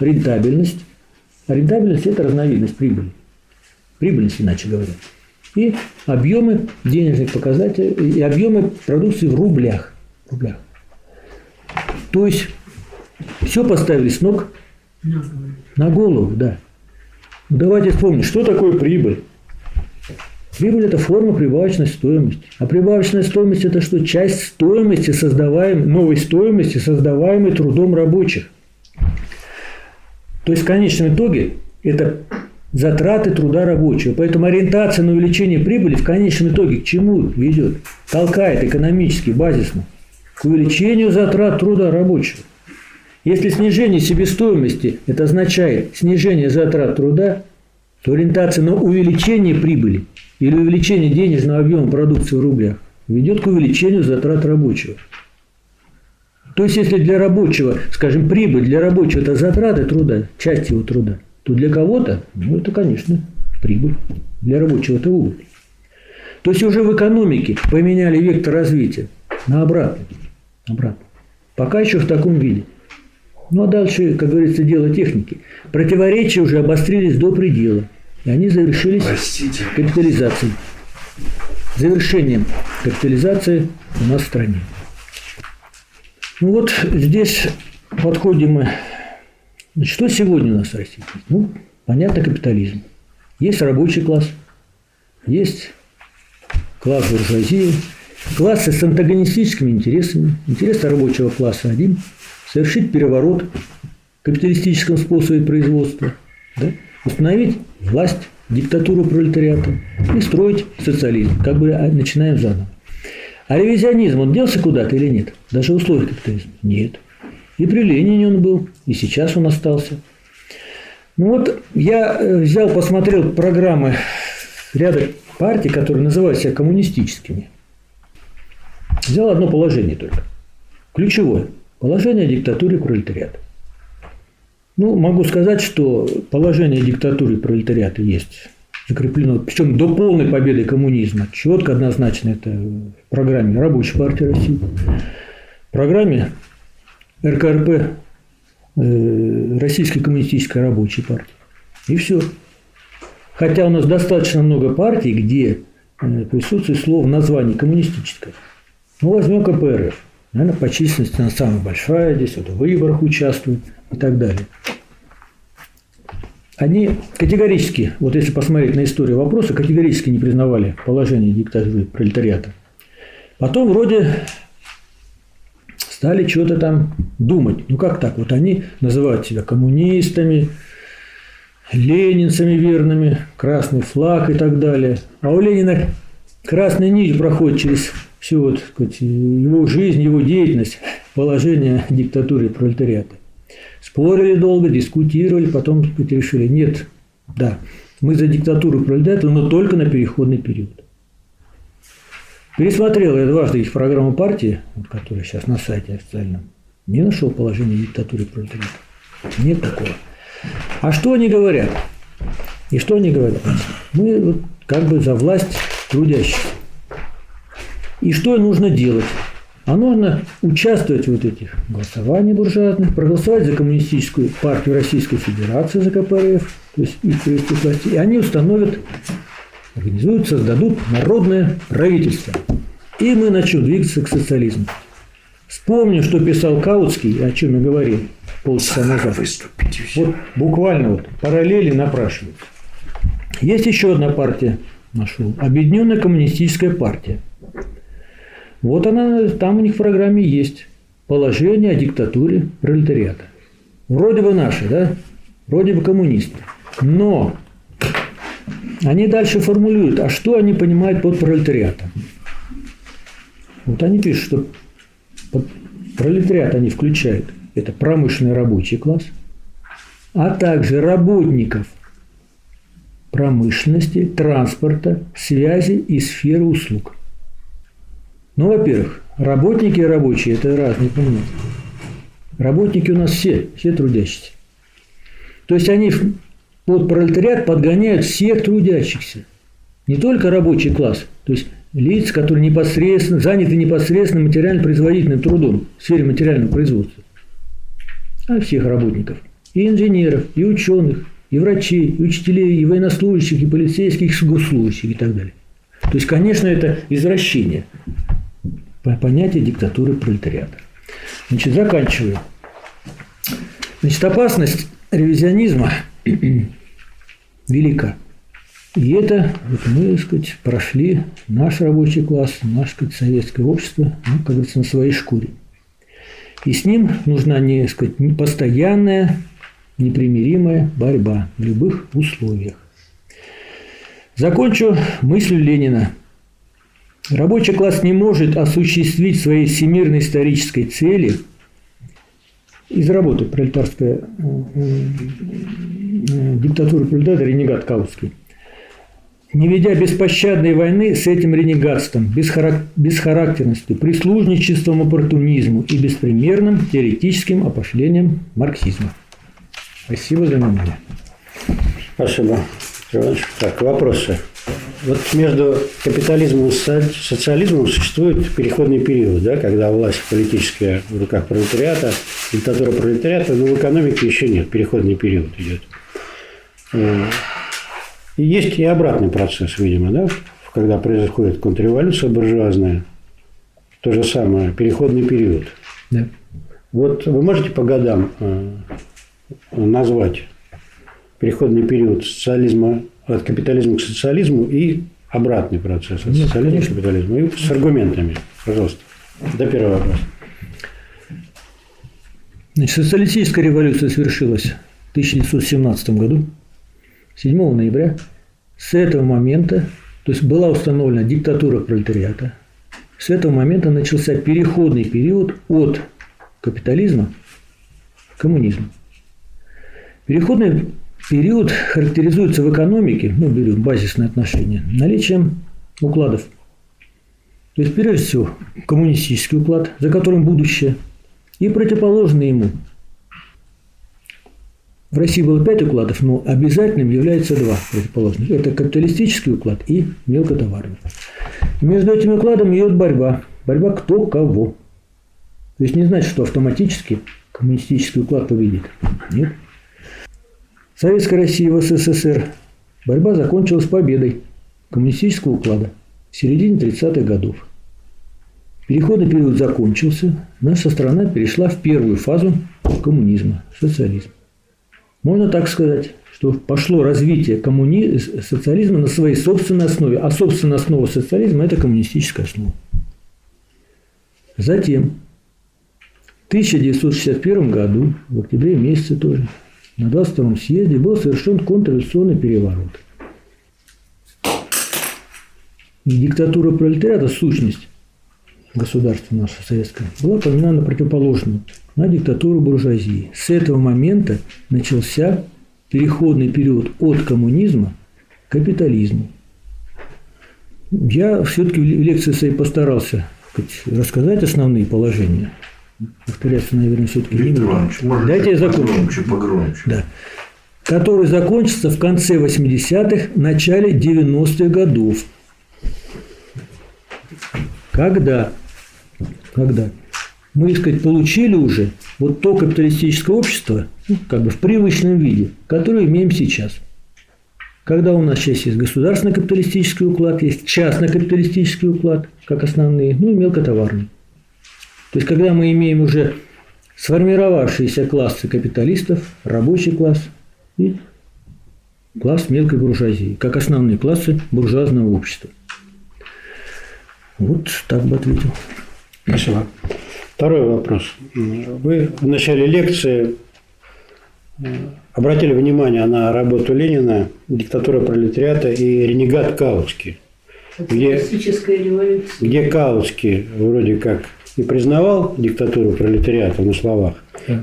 рентабельность. А рентабельность – это разновидность прибыли. Прибыльность, иначе говоря. И объемы денежных показателей, и объемы продукции в рублях. То есть все поставили с ног на голову, да. Давайте вспомним, что такое прибыль. Прибыль – это форма прибавочной стоимости. А прибавочная стоимость – это что? Часть стоимости, новой стоимости, создаваемой трудом рабочих. То есть в конечном итоге это затраты труда рабочего. Поэтому ориентация на увеличение прибыли в конечном итоге к чему ведет? Толкает экономически, базисно. К увеличению затрат труда рабочего. Если снижение себестоимости – это означает снижение затрат труда, то ориентация на увеличение прибыли или увеличение денежного объема продукции в рублях ведет к увеличению затрат рабочего. То есть, если для рабочего, скажем, прибыль для рабочего – это затраты труда, часть его труда, то для кого-то, ну, это, конечно, прибыль. Для рабочего – это убыль. То есть, уже в экономике поменяли вектор развития на обратный. Пока еще в таком виде. Ну, а дальше, как говорится, дело техники. Противоречия уже обострились до предела. И они завершились капитализацией. Завершением капитализации у нас в стране. Ну, вот здесь подходим мы. Значит, что сегодня у нас в России? Ну, понятно, капитализм. Есть рабочий класс, есть класс буржуазии, классы с антагонистическими интересами, интересы рабочего класса один, совершить переворот в капиталистическом способе производства, да, установить власть, диктатуру пролетариата и строить социализм, как бы начинаем заново. А ревизионизм, он делся куда-то или нет? Даже в условиях капитализма? Нет. И при Ленине он был, и сейчас он остался. Ну вот, я взял, посмотрел программы ряда партий, которые называют себя коммунистическими. Взял одно положение только. Ключевое. Положение о диктатуре пролетариата. Ну, могу сказать, что положение о диктатуре пролетариата есть закреплено, причем до полной победы коммунизма. Четко, однозначно это в программе Рабочей партии России, в программе РКРП, Российской коммунистической рабочей партии. И все. Хотя у нас достаточно много партий, где присутствует слово в названии «коммунистическое». Ну, возьмем КПРФ. Наверное, по численности она самая большая, здесь вот в выборах участвует и так далее. Они категорически, вот если посмотреть на историю вопроса, категорически не признавали положение диктатуры пролетариата. Потом вроде стали что-то там думать. Ну как так? Вот они называют себя коммунистами, ленинцами верными, красный флаг и так далее. А у Ленина красный нить проходит через всю вот, так сказать, его жизнь, его деятельность, положение диктатуры пролетариата. Спорили долго, дискутировали, потом решили, нет, да, мы за диктатуру пролетариата, но только на переходный период. Пересмотрел я дважды их программу партии, которая сейчас на сайте официальном, не нашел положение диктатуры пролетариата. Нет такого. А что они говорят? И что они говорят? Мы вот как бы за власть трудящихся. И что нужно делать? А нужно участвовать в вот этих голосованиях буржуазных, проголосовать за Коммунистическую партию Российской Федерации, за КПРФ, то есть их привести к власти, и они установят, организуют, создадут народное правительство. И мы начнем двигаться к социализму. Вспомню, что писал Каутский, о чем я говорил полчаса назад. Вот буквально вот параллели напрашиваются. Есть еще одна партия, нашел, Объединенная коммунистическая партия. Вот она, там у них в программе есть положение о диктатуре пролетариата. Вроде бы наши, да? Вроде бы коммунисты. Но они дальше формулируют, а что они понимают под пролетариатом. Вот они пишут, что под пролетариат они включают. Это промышленный рабочий класс, а также работников промышленности, транспорта, связи и сферы услуг. Ну, во-первых, работники и рабочие – это разные понятия. Работники у нас все трудящиеся. То есть они под пролетариат подгоняют всех трудящихся. Не только рабочий класс, то есть лиц, которые непосредственно, заняты непосредственно материально-производительным трудом в сфере материального производства, а всех работников – и инженеров, и ученых, и врачей, и учителей, и военнослужащих, и полицейских, и госслужащих и так далее. То есть, конечно, это извращение понятие диктатуры пролетариата. Значит, заканчиваю. Значит, опасность ревизионизма велика. И это вот мы, так сказать, прошли наш рабочий класс, наше, так сказать, советское общество, ну, как говорится, на своей шкуре. И с ним нужна, так сказать, постоянная, непримиримая борьба в любых условиях. Закончу мыслью Ленина. Рабочий класс не может осуществить своей всемирной исторической цели из работы «Пролетарская диктатура пролетариата. Ренегат Каутский», не ведя беспощадной войны с этим ренегатством, бесхарактерностью, прислужничеством оппортунизму и беспримерным теоретическим опошлением марксизма. Спасибо за внимание. Спасибо. Так, вопросы. Вот между капитализмом и социализмом существует переходный период, да, когда власть политическая в руках пролетариата, диктатура пролетариата, но в экономике еще нет, переходный период идет. И есть и обратный процесс, видимо, да, когда происходит контрреволюция буржуазная, то же самое, переходный период. Да. Вот вы можете по годам назвать переходный период социализма от капитализма к социализму и обратный процесс от социализма к капитализму. И с аргументами, пожалуйста. До первого вопроса. Значит, социалистическая революция совершилась в 1917 году, 7 ноября. С этого момента, то есть была установлена диктатура пролетариата, с этого момента начался переходный период от капитализма к коммунизму. Переходный период характеризуется в экономике, ну, берем базисные отношения, наличием укладов. То есть, прежде всего, коммунистический уклад, за которым будущее, и противоположный ему. В России было 5 укладов, но обязательным является 2 противоположных. Это капиталистический уклад и мелкотоварный. Между этими укладами идет борьба. Борьба кто кого. То есть, не значит, что автоматически коммунистический уклад победит. Нет. В Советской России, в СССР борьба закончилась победой коммунистического уклада в середине 30-х годов. Переходный период закончился, наша страна перешла в первую фазу коммунизма, социализма. Можно так сказать, что пошло развитие социализма на своей собственной основе, а собственная основа социализма – это коммунистическая основа. Затем, в 1961 году, в октябре месяце тоже, на 22-м съезде был совершен контрреволюционный переворот. И диктатура пролетариата, сущность государства нашего советского, была поменена на противоположную, на диктатуру буржуазии. С этого момента начался переходный период от коммунизма к капитализму. Я все-таки в лекции своей постарался рассказать основные положения. Повторяться, наверное, все-таки не буду. Дайте я закончу. Погромче. Да. Который закончится в конце 80-х, начале 90-х годов. Когда мы, так сказать, получили уже вот то капиталистическое общество, ну, как бы в привычном виде, которое имеем сейчас. Когда у нас сейчас есть государственный капиталистический уклад, есть частный капиталистический уклад, как основные, ну и мелкотоварный. То есть, когда мы имеем уже сформировавшиеся классы капиталистов, рабочий класс и класс мелкой буржуазии, как основные классы буржуазного общества. Вот так бы ответил. Спасибо. Второй вопрос. Вы в начале лекции обратили внимание на работу Ленина «Диктатура пролетариата» и «Ренегат Каутский», где Каутский вроде как и признавал диктатуру пролетариата на словах,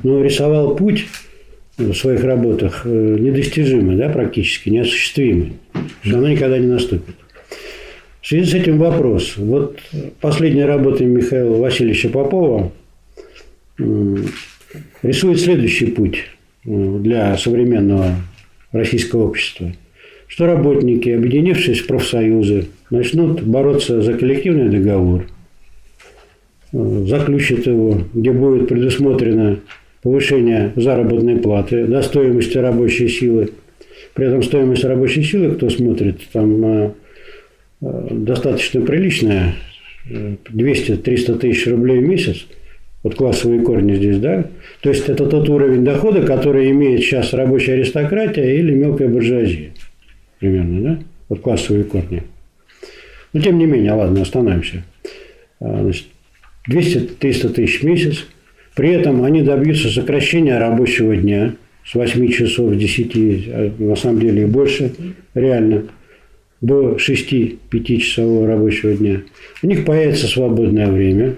но рисовал путь в своих работах недостижимый, да, практически неосуществимый, что она никогда не наступит. В связи с этим вопрос. Вот последняя работа Михаила Васильевича Попова рисует следующий путь для современного российского общества. Что работники, объединившись в профсоюзы, начнут бороться за коллективный договор, заключат его, где будет предусмотрено повышение заработной платы до стоимости рабочей силы. При этом стоимость рабочей силы, кто смотрит, там достаточно приличная, 200-300 тысяч рублей в месяц, вот классовые корни здесь, да, то есть это тот уровень дохода, который имеет сейчас рабочая аристократия или мелкая буржуазия, примерно, да, вот классовые корни. Но тем не менее, ладно, остановимся. 200-300 тысяч в месяц, при этом они добьются сокращения рабочего дня с 8 часов, с 10, на самом деле и больше, реально, до 6-5-часового рабочего дня. У них появится свободное время.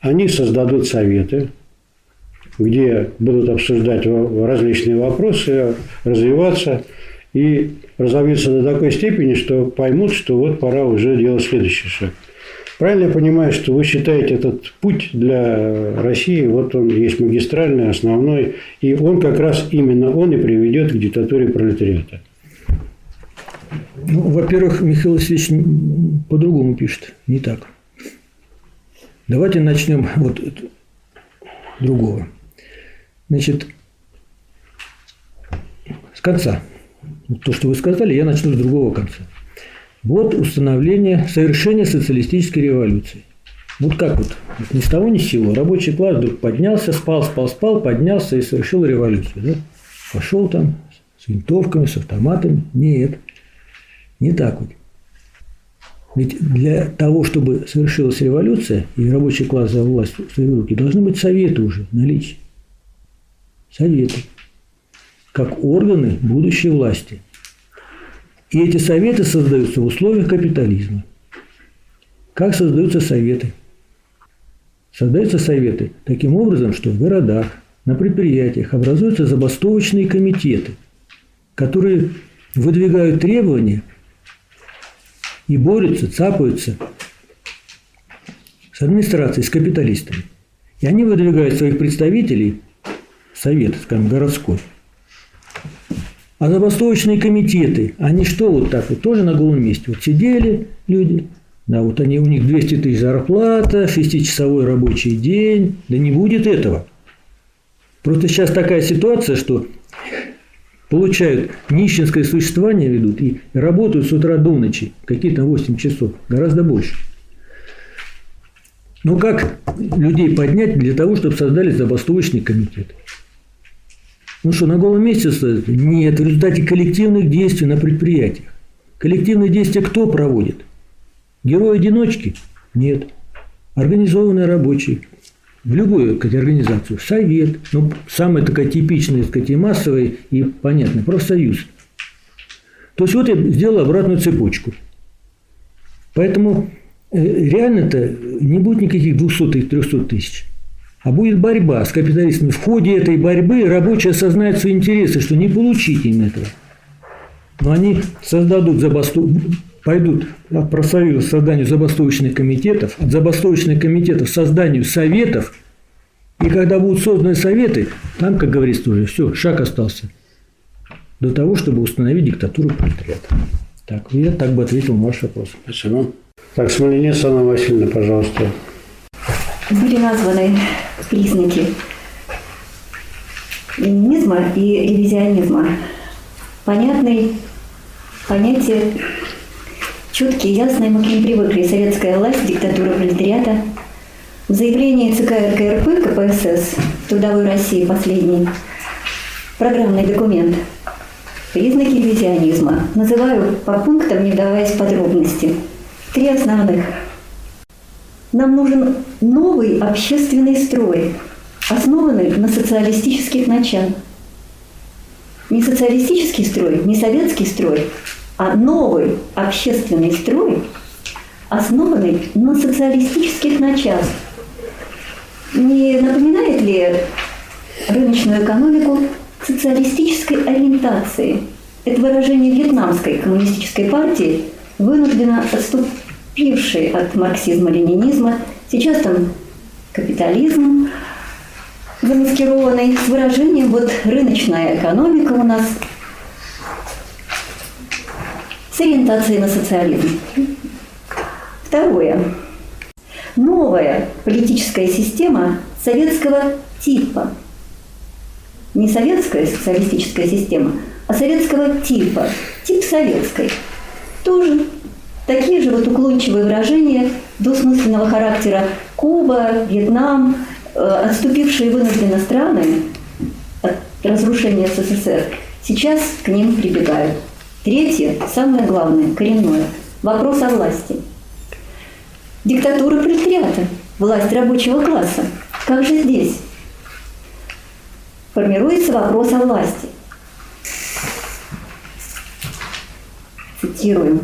Они создадут советы, где будут обсуждать различные вопросы, развиваться. И разовьются до такой степени, что поймут, что вот пора уже делать следующий шаг. Правильно я понимаю, что вы считаете этот путь для России, вот он есть магистральный, основной, и он как раз именно он и приведет к диктатуре пролетариата? Ну, во-первых, Михаил Васильевич по-другому пишет, не так. Давайте начнем вот другого. Значит, с конца. То, что вы сказали, я начну с другого конца. Вот установление, совершение социалистической революции. Вот как вот, ни с того ни с сего. Рабочий класс вдруг поднялся, спал, поднялся и совершил революцию. Да? Пошел там с винтовками, с автоматами. Нет. Не так вот. Ведь для того, чтобы совершилась революция, и рабочий класс взял власть в свои руки, должны быть советы уже, наличие. Советы. Как органы будущей власти. И эти советы создаются в условиях капитализма. Как создаются советы? Создаются советы таким образом, что в городах, на предприятиях образуются забастовочные комитеты, которые выдвигают требования и борются, цапаются с администрацией, с капиталистами. И они выдвигают своих представителей в совет, скажем, городской. А забастовочные комитеты, они что, вот так вот, тоже на голом месте? Вот сидели люди, да, вот они, у них 200 тысяч зарплата, 6-часовой рабочий день, да не будет этого. Просто сейчас такая ситуация, что получают нищенское существование, ведут и работают с утра до ночи, какие-то 8 часов, гораздо больше. Но как людей поднять для того, чтобы создали забастовочный комитет? Ну что, на голом месте стоит? Нет, в результате коллективных действий на предприятиях. Коллективные действия кто проводит? Герои-одиночки? Нет. Организованные рабочие. В любую организацию. Совет. Ну, самый такой типичный, так сказать, и массовый, и понятный. Профсоюз. То есть, вот я сделал обратную цепочку. Поэтому реально-то не будет никаких 200-300 тысяч. А будет борьба с капиталистами. В ходе этой борьбы рабочие осознают свои интересы, что не получить им этого. Но они создадут забастовку. Пойдут от профсоюза к созданию забастовочных комитетов, от забастовочных комитетов к созданию советов. И когда будут созданы советы, там, как говорится, уже все, шаг остался до того, чтобы установить диктатуру пролетариата. Так, я так бы ответил на ваш вопрос. Спасибо. Так, Смоленец Анна Васильевна, пожалуйста. Были названы признаки ленинизма и ревизионизма. Понятные понятия. Четкие, ясные, мы к ним привыкли. Советская власть, диктатура пролетариата. В заявлении ЦК РКРП КПСС «Трудовой России» последний программный документ «Признаки ревизионизма». Называю по пунктам, не вдаваясь в подробности. Три основных. Нам нужен новый общественный строй, основанный на социалистических началах. Не социалистический строй, не советский строй, а новый общественный строй, основанный на социалистических началах. Не напоминает ли рыночную экономику социалистической ориентации? Это выражение Вьетнамской коммунистической партии, вынужденно отступившей от марксизма-ленинизма. Сейчас там капитализм замаскированный с выражением «вот рыночная экономика у нас», с ориентацией на социализм. Второе. Новая политическая система советского типа. Не советская социалистическая система, а советского типа. Тип советской. Тоже такие же вот уклончивые выражения двусмысленного характера. Куба, Вьетнам, отступившие вынужденно страны от разрушения СССР, сейчас к ним прибегают. Третье, самое главное, коренное – вопрос о власти. Диктатура пролетариата, власть рабочего класса. Как же здесь? Формируется вопрос о власти. Цитируем.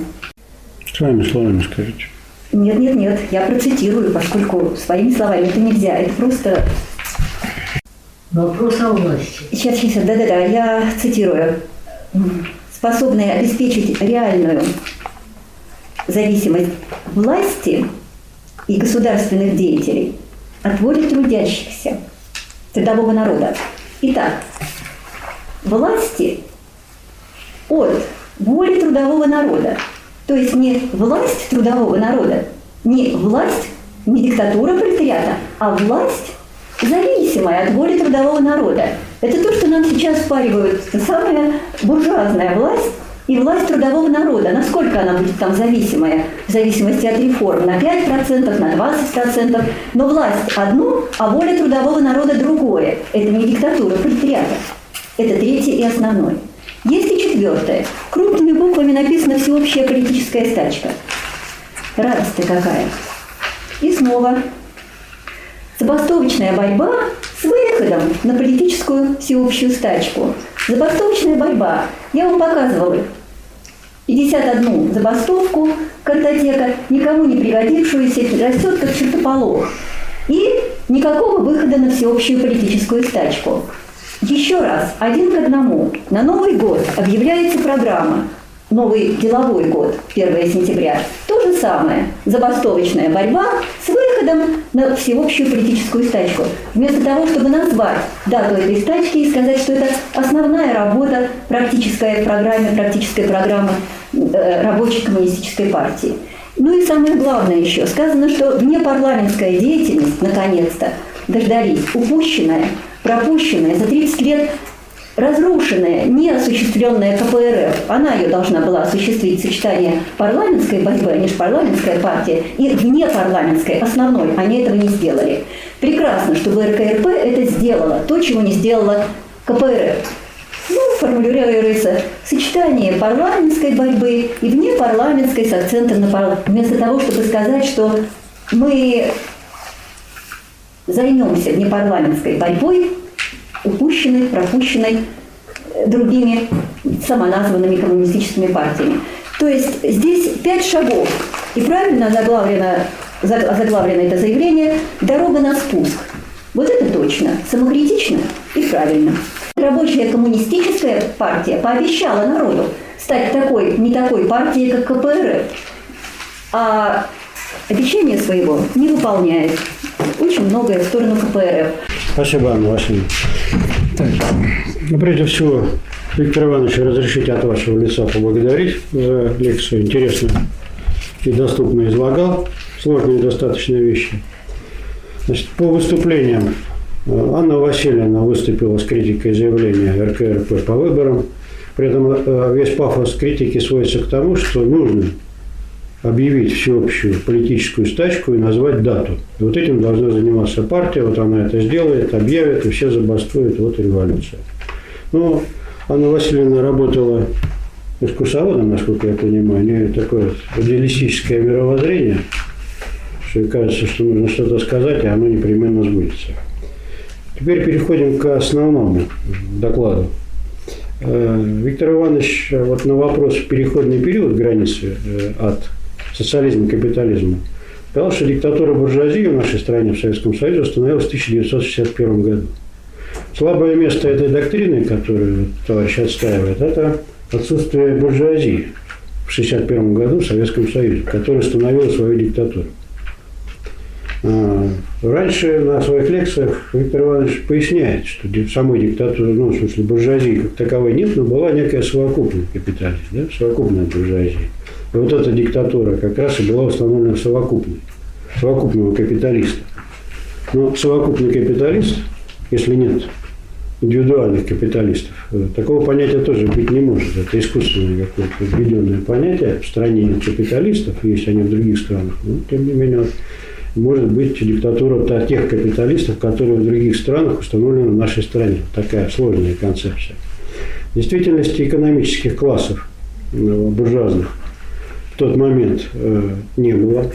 Своими словами скажите. Нет, нет, нет, я процитирую, поскольку своими словами это нельзя, это просто… Вопрос о власти. Сейчас, да-да-да, я цитирую. Способные обеспечить реальную зависимость власти и государственных деятелей от воли трудящихся, трудового народа. Итак, власти от воли трудового народа, то есть не власть трудового народа, не власть, не диктатура пролетариата, а власть, зависимая от воли трудового народа. Это то, что нам сейчас впаривают, самая буржуазная власть и власть трудового народа. Насколько она будет там зависимая? В зависимости от реформ. На 5%, на 20%. Но власть одну, а воля трудового народа другое. Это не диктатура пролетариата. Это третье и основное. Есть и четвертое. Крупными буквами написана всеобщая политическая стачка. Радость-то какая. И снова. Забастовочная борьба с выходом на политическую всеобщую стачку. Забастовочная борьба. Я вам показывала 51 забастовку, картотека, никому не пригодившуюся, растет как чертополох. И никакого выхода на всеобщую политическую стачку. Еще раз, 1 к 1. На Новый год объявляется программа. Новый деловой год, 1 сентября. То же самое. Забастовочная борьба с выходом на всеобщую политическую стачку. Вместо того, чтобы назвать дату этой стачки и сказать, что это основная работа практическая программа Рабочей коммунистической партии. Ну и самое главное еще. Сказано, что внепарламентская деятельность, наконец-то, дождались, упущенная, пропущенная за 30 лет, разрушенная, неосуществленная КПРФ, она ее должна была осуществить, сочетание парламентской борьбы, межпарламентская партия и внепарламентской, основной, они этого не сделали. Прекрасно, чтобы РКРП это сделала, то, чего не сделала КПРФ. Ну, формулируя рыса, сочетание парламентской борьбы и внепарламентской с акцентом на парламент. Вместо того, чтобы сказать, что мы займемся внепарламентской борьбой, упущенной, пропущенной другими самоназванными коммунистическими партиями. То есть здесь 5 шагов. И правильно заглавлено это заявление «Дорога на спуск». Вот это точно, самокритично и правильно. Рабочая коммунистическая партия пообещала народу стать такой, не такой партией, как КПРФ. А обещание своего не выполняет. Очень многое в сторону КПРФ. Спасибо, Анна Васильевна. Ну, прежде всего, Виктор Иванович, разрешите от вашего лица поблагодарить за лекцию. Интересно и доступно излагал сложные достаточно вещи. Значит, по выступлениям. Анна Васильевна выступила с критикой заявления РКРП по выборам. При этом весь пафос критики сводится к тому, что нужно объявить всеобщую политическую стачку и назвать дату. И вот этим должна заниматься партия, вот она это сделает, объявит, и все забастуют, вот революция. Но Анна Васильевна работала экскурсоводом, насколько я понимаю, у нее такое идеалистическое мировоззрение, что ей кажется, что нужно что-то сказать, и оно непременно сбудется. Теперь переходим к основному докладу. Виктор Иванович, вот на вопрос переходный период границы от социализма к капитализму, потому что диктатура буржуазии в нашей стране, в Советском Союзе, установилась в 1961 году. Слабое место этой доктрины, которую товарищ отстаивает, это отсутствие буржуазии в 1961 году в Советском Союзе, которая установила свою диктатуру. Раньше на своих лекциях Виктор Иванович поясняет, что самой диктатуры, ну, в смысле, буржуазии как таковой нет, но была некая совокупная капитализм, да, совокупная буржуазия. И вот эта диктатура как раз и была установлена совокупного капиталиста. Но совокупный капиталист, если нет индивидуальных капиталистов, такого понятия тоже быть не может. Это искусственное какое-то введенное понятие. В стране нет капиталистов, есть они в других странах, но тем не менее... Может быть, диктатура тех капиталистов, которые в других странах установлены в нашей стране. Такая сложная концепция. В действительности экономических классов буржуазных в тот момент не было.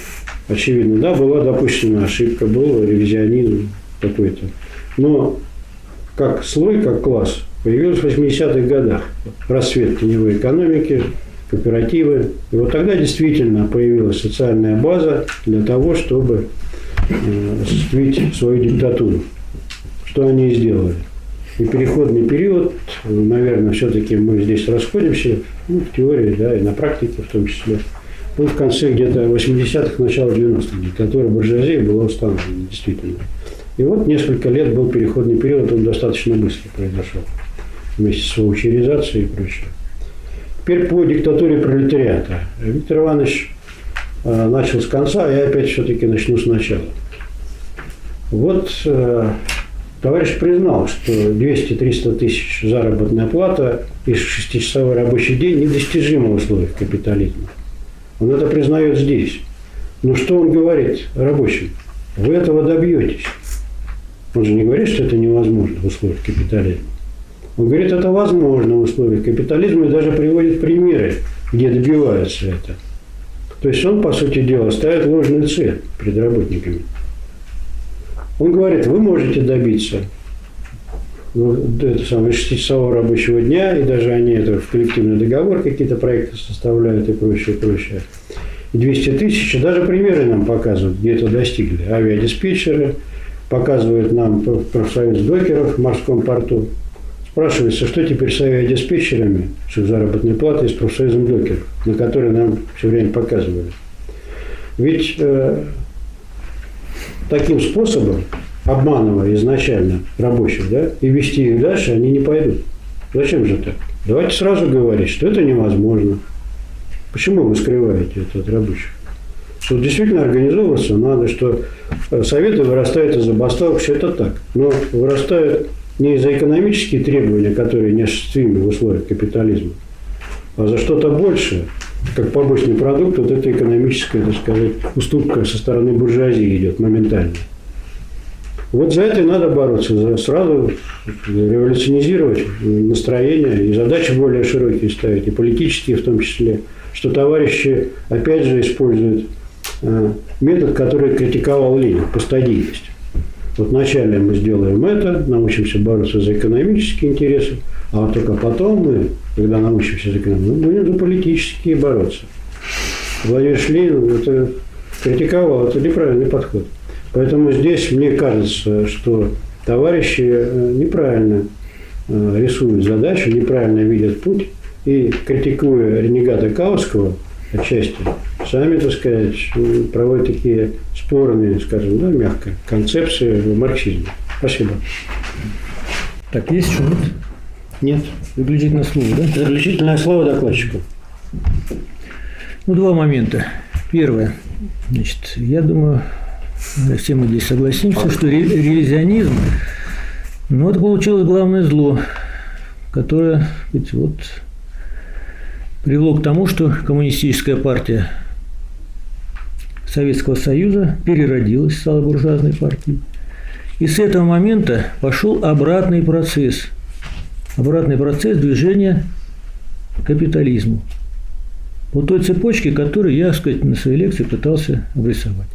Очевидно, да, была допущена ошибка, был ревизионизм какой-то. Но как слой, как класс появился в 80-х годах. Расцвет теневой экономики, кооперативы. И вот тогда действительно появилась социальная база для того, чтобы осуществить свою диктатуру. Что они и сделали. И переходный период, наверное, все-таки мы здесь расходимся, ну, в теории, да, и на практике в том числе. Ну, в конце где-то 80-х, начало 90-х диктатура буржуазии была установлена, действительно. И вот несколько лет был переходный период, он достаточно быстро произошел. Вместе с ваучеризацией и прочее. Теперь по диктатуре пролетариата. Виктор Иванович начал с конца, а я опять все-таки начну сначала. Вот товарищ признал, что 200-300 тысяч заработная плата и 6-часовой рабочий день недостижимы в условиях капитализма. Он это признает здесь. Но что он говорит рабочим? Вы этого добьетесь. Он же не говорит, что это невозможно в условиях капитализма. Он говорит, это возможно в условиях капитализма и даже приводит примеры, где добиваются это. То есть он, по сути дела, ставит ложную цель перед работниками. Он говорит, вы можете добиться шестичасового рабочего дня, и даже они это в коллективный договор какие-то проекты составляют и прочее, прочее. 200 тысяч, даже примеры нам показывают, где это достигли. Авиадиспетчеры показывают нам профсоюз докеров в морском порту. Спрашивается, что теперь с авиадиспетчерами, с их заработной платой, с профсоюзом докеров, на который нам все время показывали. Ведь таким способом, обманывая изначально рабочих, да, и вести их дальше, они не пойдут. Зачем же так? Давайте сразу говорить, что это невозможно. Почему вы скрываете это от рабочих? Что действительно организовываться надо, что советы вырастают из забастовок, все это так. Но вырастают не за экономические требования, которые неосуществимы в условиях капитализма, а за что-то большее, как побочный продукт, вот эта экономическая, так сказать, уступка со стороны буржуазии идет моментально. Вот за это и надо бороться, сразу революционизировать настроение и задачи более широкие ставить, и политические в том числе. Что товарищи, опять же, используют метод, который критиковал Ленин по стадийности. Вот вначале мы сделаем это, научимся бороться за экономические интересы, а только потом мы, когда научимся за экономические, мы будем за политические бороться. Владимир Ленин это критиковал, это неправильный подход. Поэтому здесь, мне кажется, что товарищи неправильно рисуют задачу, неправильно видят путь. И, критикуя ренегата Каутского отчасти, сами, так сказать, проводят такие спорные, скажем, да, мягко, концепции марксизма. Спасибо. Так, есть что-нибудь? Нет. Заключительное слово, да? Заключительное слово докладчику. Ну, два момента. Первое. Значит, я думаю, все мы здесь согласимся, что ревизионизм, ну, это получилось главное зло, которое, ведь вот... привело к тому, что Коммунистическая партия Советского Союза переродилась, стала буржуазной партией. И с этого момента пошел обратный процесс движения к капитализму. По той цепочке, которую я, так сказать, на своей лекции пытался обрисовать.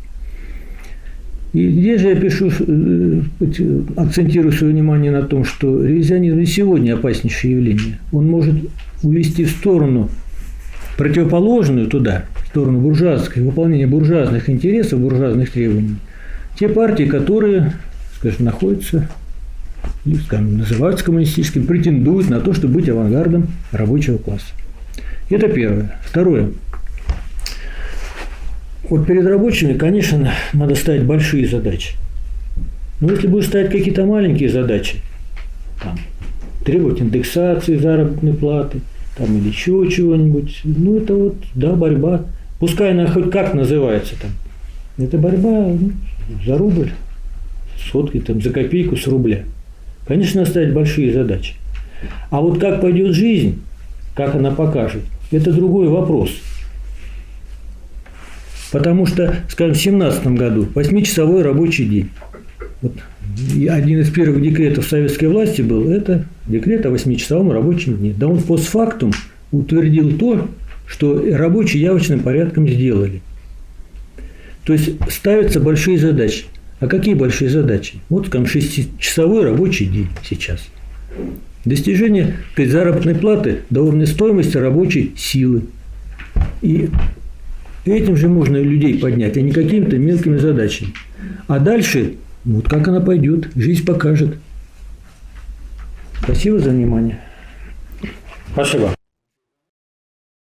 И здесь же я пишу, акцентирую свое внимание на том, что ревизионизм и сегодня опаснейшее явление. Он может увести в сторону противоположную туда, в сторону буржуазской, выполнения буржуазных интересов, буржуазных требований, те партии, которые, скажем, находятся, там, называются коммунистическими, претендуют на то, чтобы быть авангардом рабочего класса. Это первое. Второе. Вот перед рабочими, конечно, надо ставить большие задачи. Но если будешь ставить какие-то маленькие задачи, там, требовать индексации заработной платы, там, или еще чего-нибудь, ну, это вот, да, борьба. Пускай она хоть как называется там. Это борьба, ну, за рубль, сотки, там, за копейку с рубля. Конечно, надо ставить большие задачи. А вот как пойдет жизнь, как она покажет, это другой вопрос. Потому что, скажем, в 2017 году 8-часовой рабочий день. Вот. И один из первых декретов советской власти был, это декрет о 8-часовом рабочем дне. Да он постфактум утвердил то, что рабочие явочным порядком сделали. То есть ставятся большие задачи. А какие большие задачи? Вот, скажем, 6-часовой рабочий день сейчас. Достижение заработной платы до уровня стоимости рабочей силы. И этим же можно людей поднять, а не какими-то мелкими задачами. А дальше, вот как она пойдет, жизнь покажет. Спасибо за внимание. Спасибо.